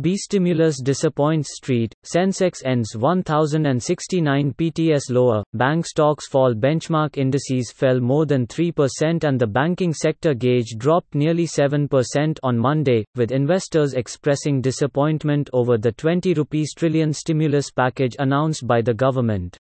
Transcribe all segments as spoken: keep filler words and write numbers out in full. B stimulus disappoints Street, Sensex ends one thousand sixty-nine P T S lower, bank stocks fall, benchmark indices fell more than three percent, and the banking sector gauge dropped nearly seven percent on Monday, with investors expressing disappointment over the twenty rupees trillion stimulus package announced by the government.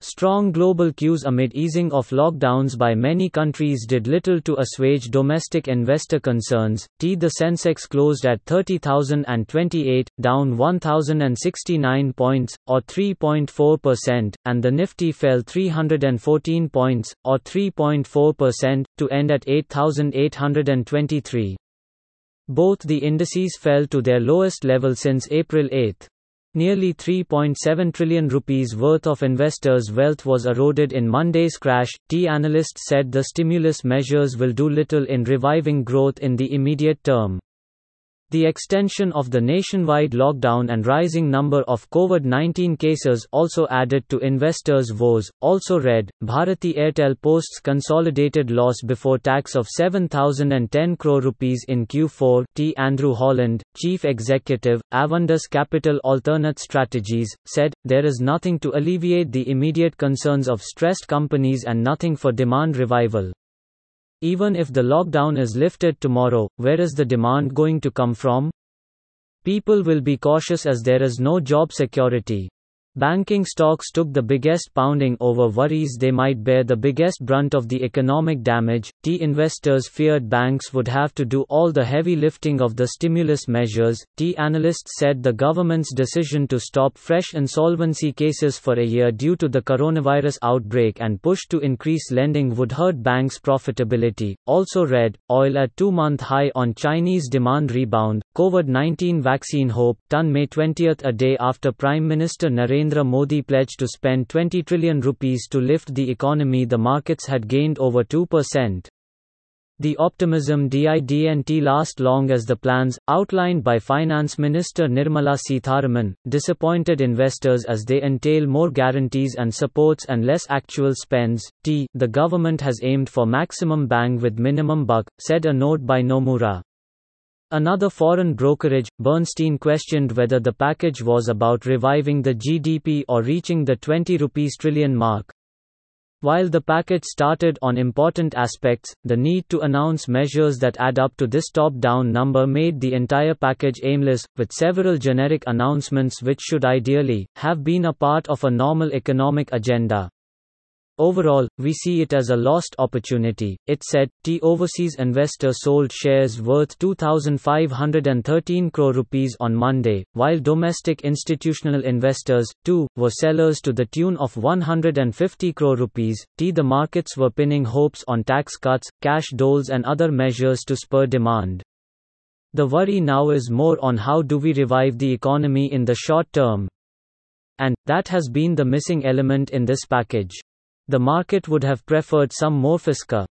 Strong global cues amid easing of lockdowns by many countries did little to assuage domestic investor concerns. The Sensex closed at thirty thousand twenty-eight, down one thousand sixty-nine points, or three point four percent, and the Nifty fell three hundred fourteen points, or three point four percent, to end at eight thousand eight hundred twenty-three. Both the indices fell to their lowest level since April eighth. Nearly three point seven trillion rupees worth of investors' wealth was eroded in Monday's crash. The analyst said the stimulus measures will do little in reviving growth in the immediate term. The extension of the nationwide lockdown and rising number of COVID nineteen cases also added to investors' woes. Also read, Bharati Airtel posts consolidated loss before tax of seven thousand ten crore rupees in Q four. T. Andrew Holland, Chief Executive, Avendas Capital Alternate Strategies, said, "There is nothing to alleviate the immediate concerns of stressed companies and nothing for demand revival. Even if the lockdown is lifted tomorrow, where is the demand going to come from? People will be cautious as there is no job security." Banking stocks took the biggest pounding over worries they might bear the biggest brunt of the economic damage. The investors feared banks would have to do all the heavy lifting of the stimulus measures. The analysts said the government's decision to stop fresh insolvency cases for a year due to the coronavirus outbreak and push to increase lending would hurt banks' profitability. Also read, oil at two-month high on Chinese demand rebound, COVID nineteen vaccine hope, ton May twentieth, a day after Prime Minister Naren Modi pledged to spend twenty trillion rupees to lift the economy, the markets had gained over two percent. The optimism didn't last long as the plans, outlined by Finance Minister Nirmala Sitharaman, disappointed investors as they entail more guarantees and supports and less actual spends. T. The government has aimed for maximum bang with minimum buck, said a note by Nomura. Another foreign brokerage, Bernstein, questioned whether the package was about reviving the G D P or reaching the twenty rupees trillion mark. While the package started on important aspects, the need to announce measures that add up to this top-down number made the entire package aimless, with several generic announcements which should ideally have been a part of a normal economic agenda. "Overall, we see it as a lost opportunity," it said. The overseas investor sold shares worth two thousand five hundred thirteen crore rupees on Monday, while domestic institutional investors, too, were sellers to the tune of one hundred fifty crore rupees. The markets were pinning hopes on tax cuts, cash doles and other measures to spur demand. The worry now is more on how do we revive the economy in the short term. And that has been the missing element in this package. The market would have preferred some more fiscal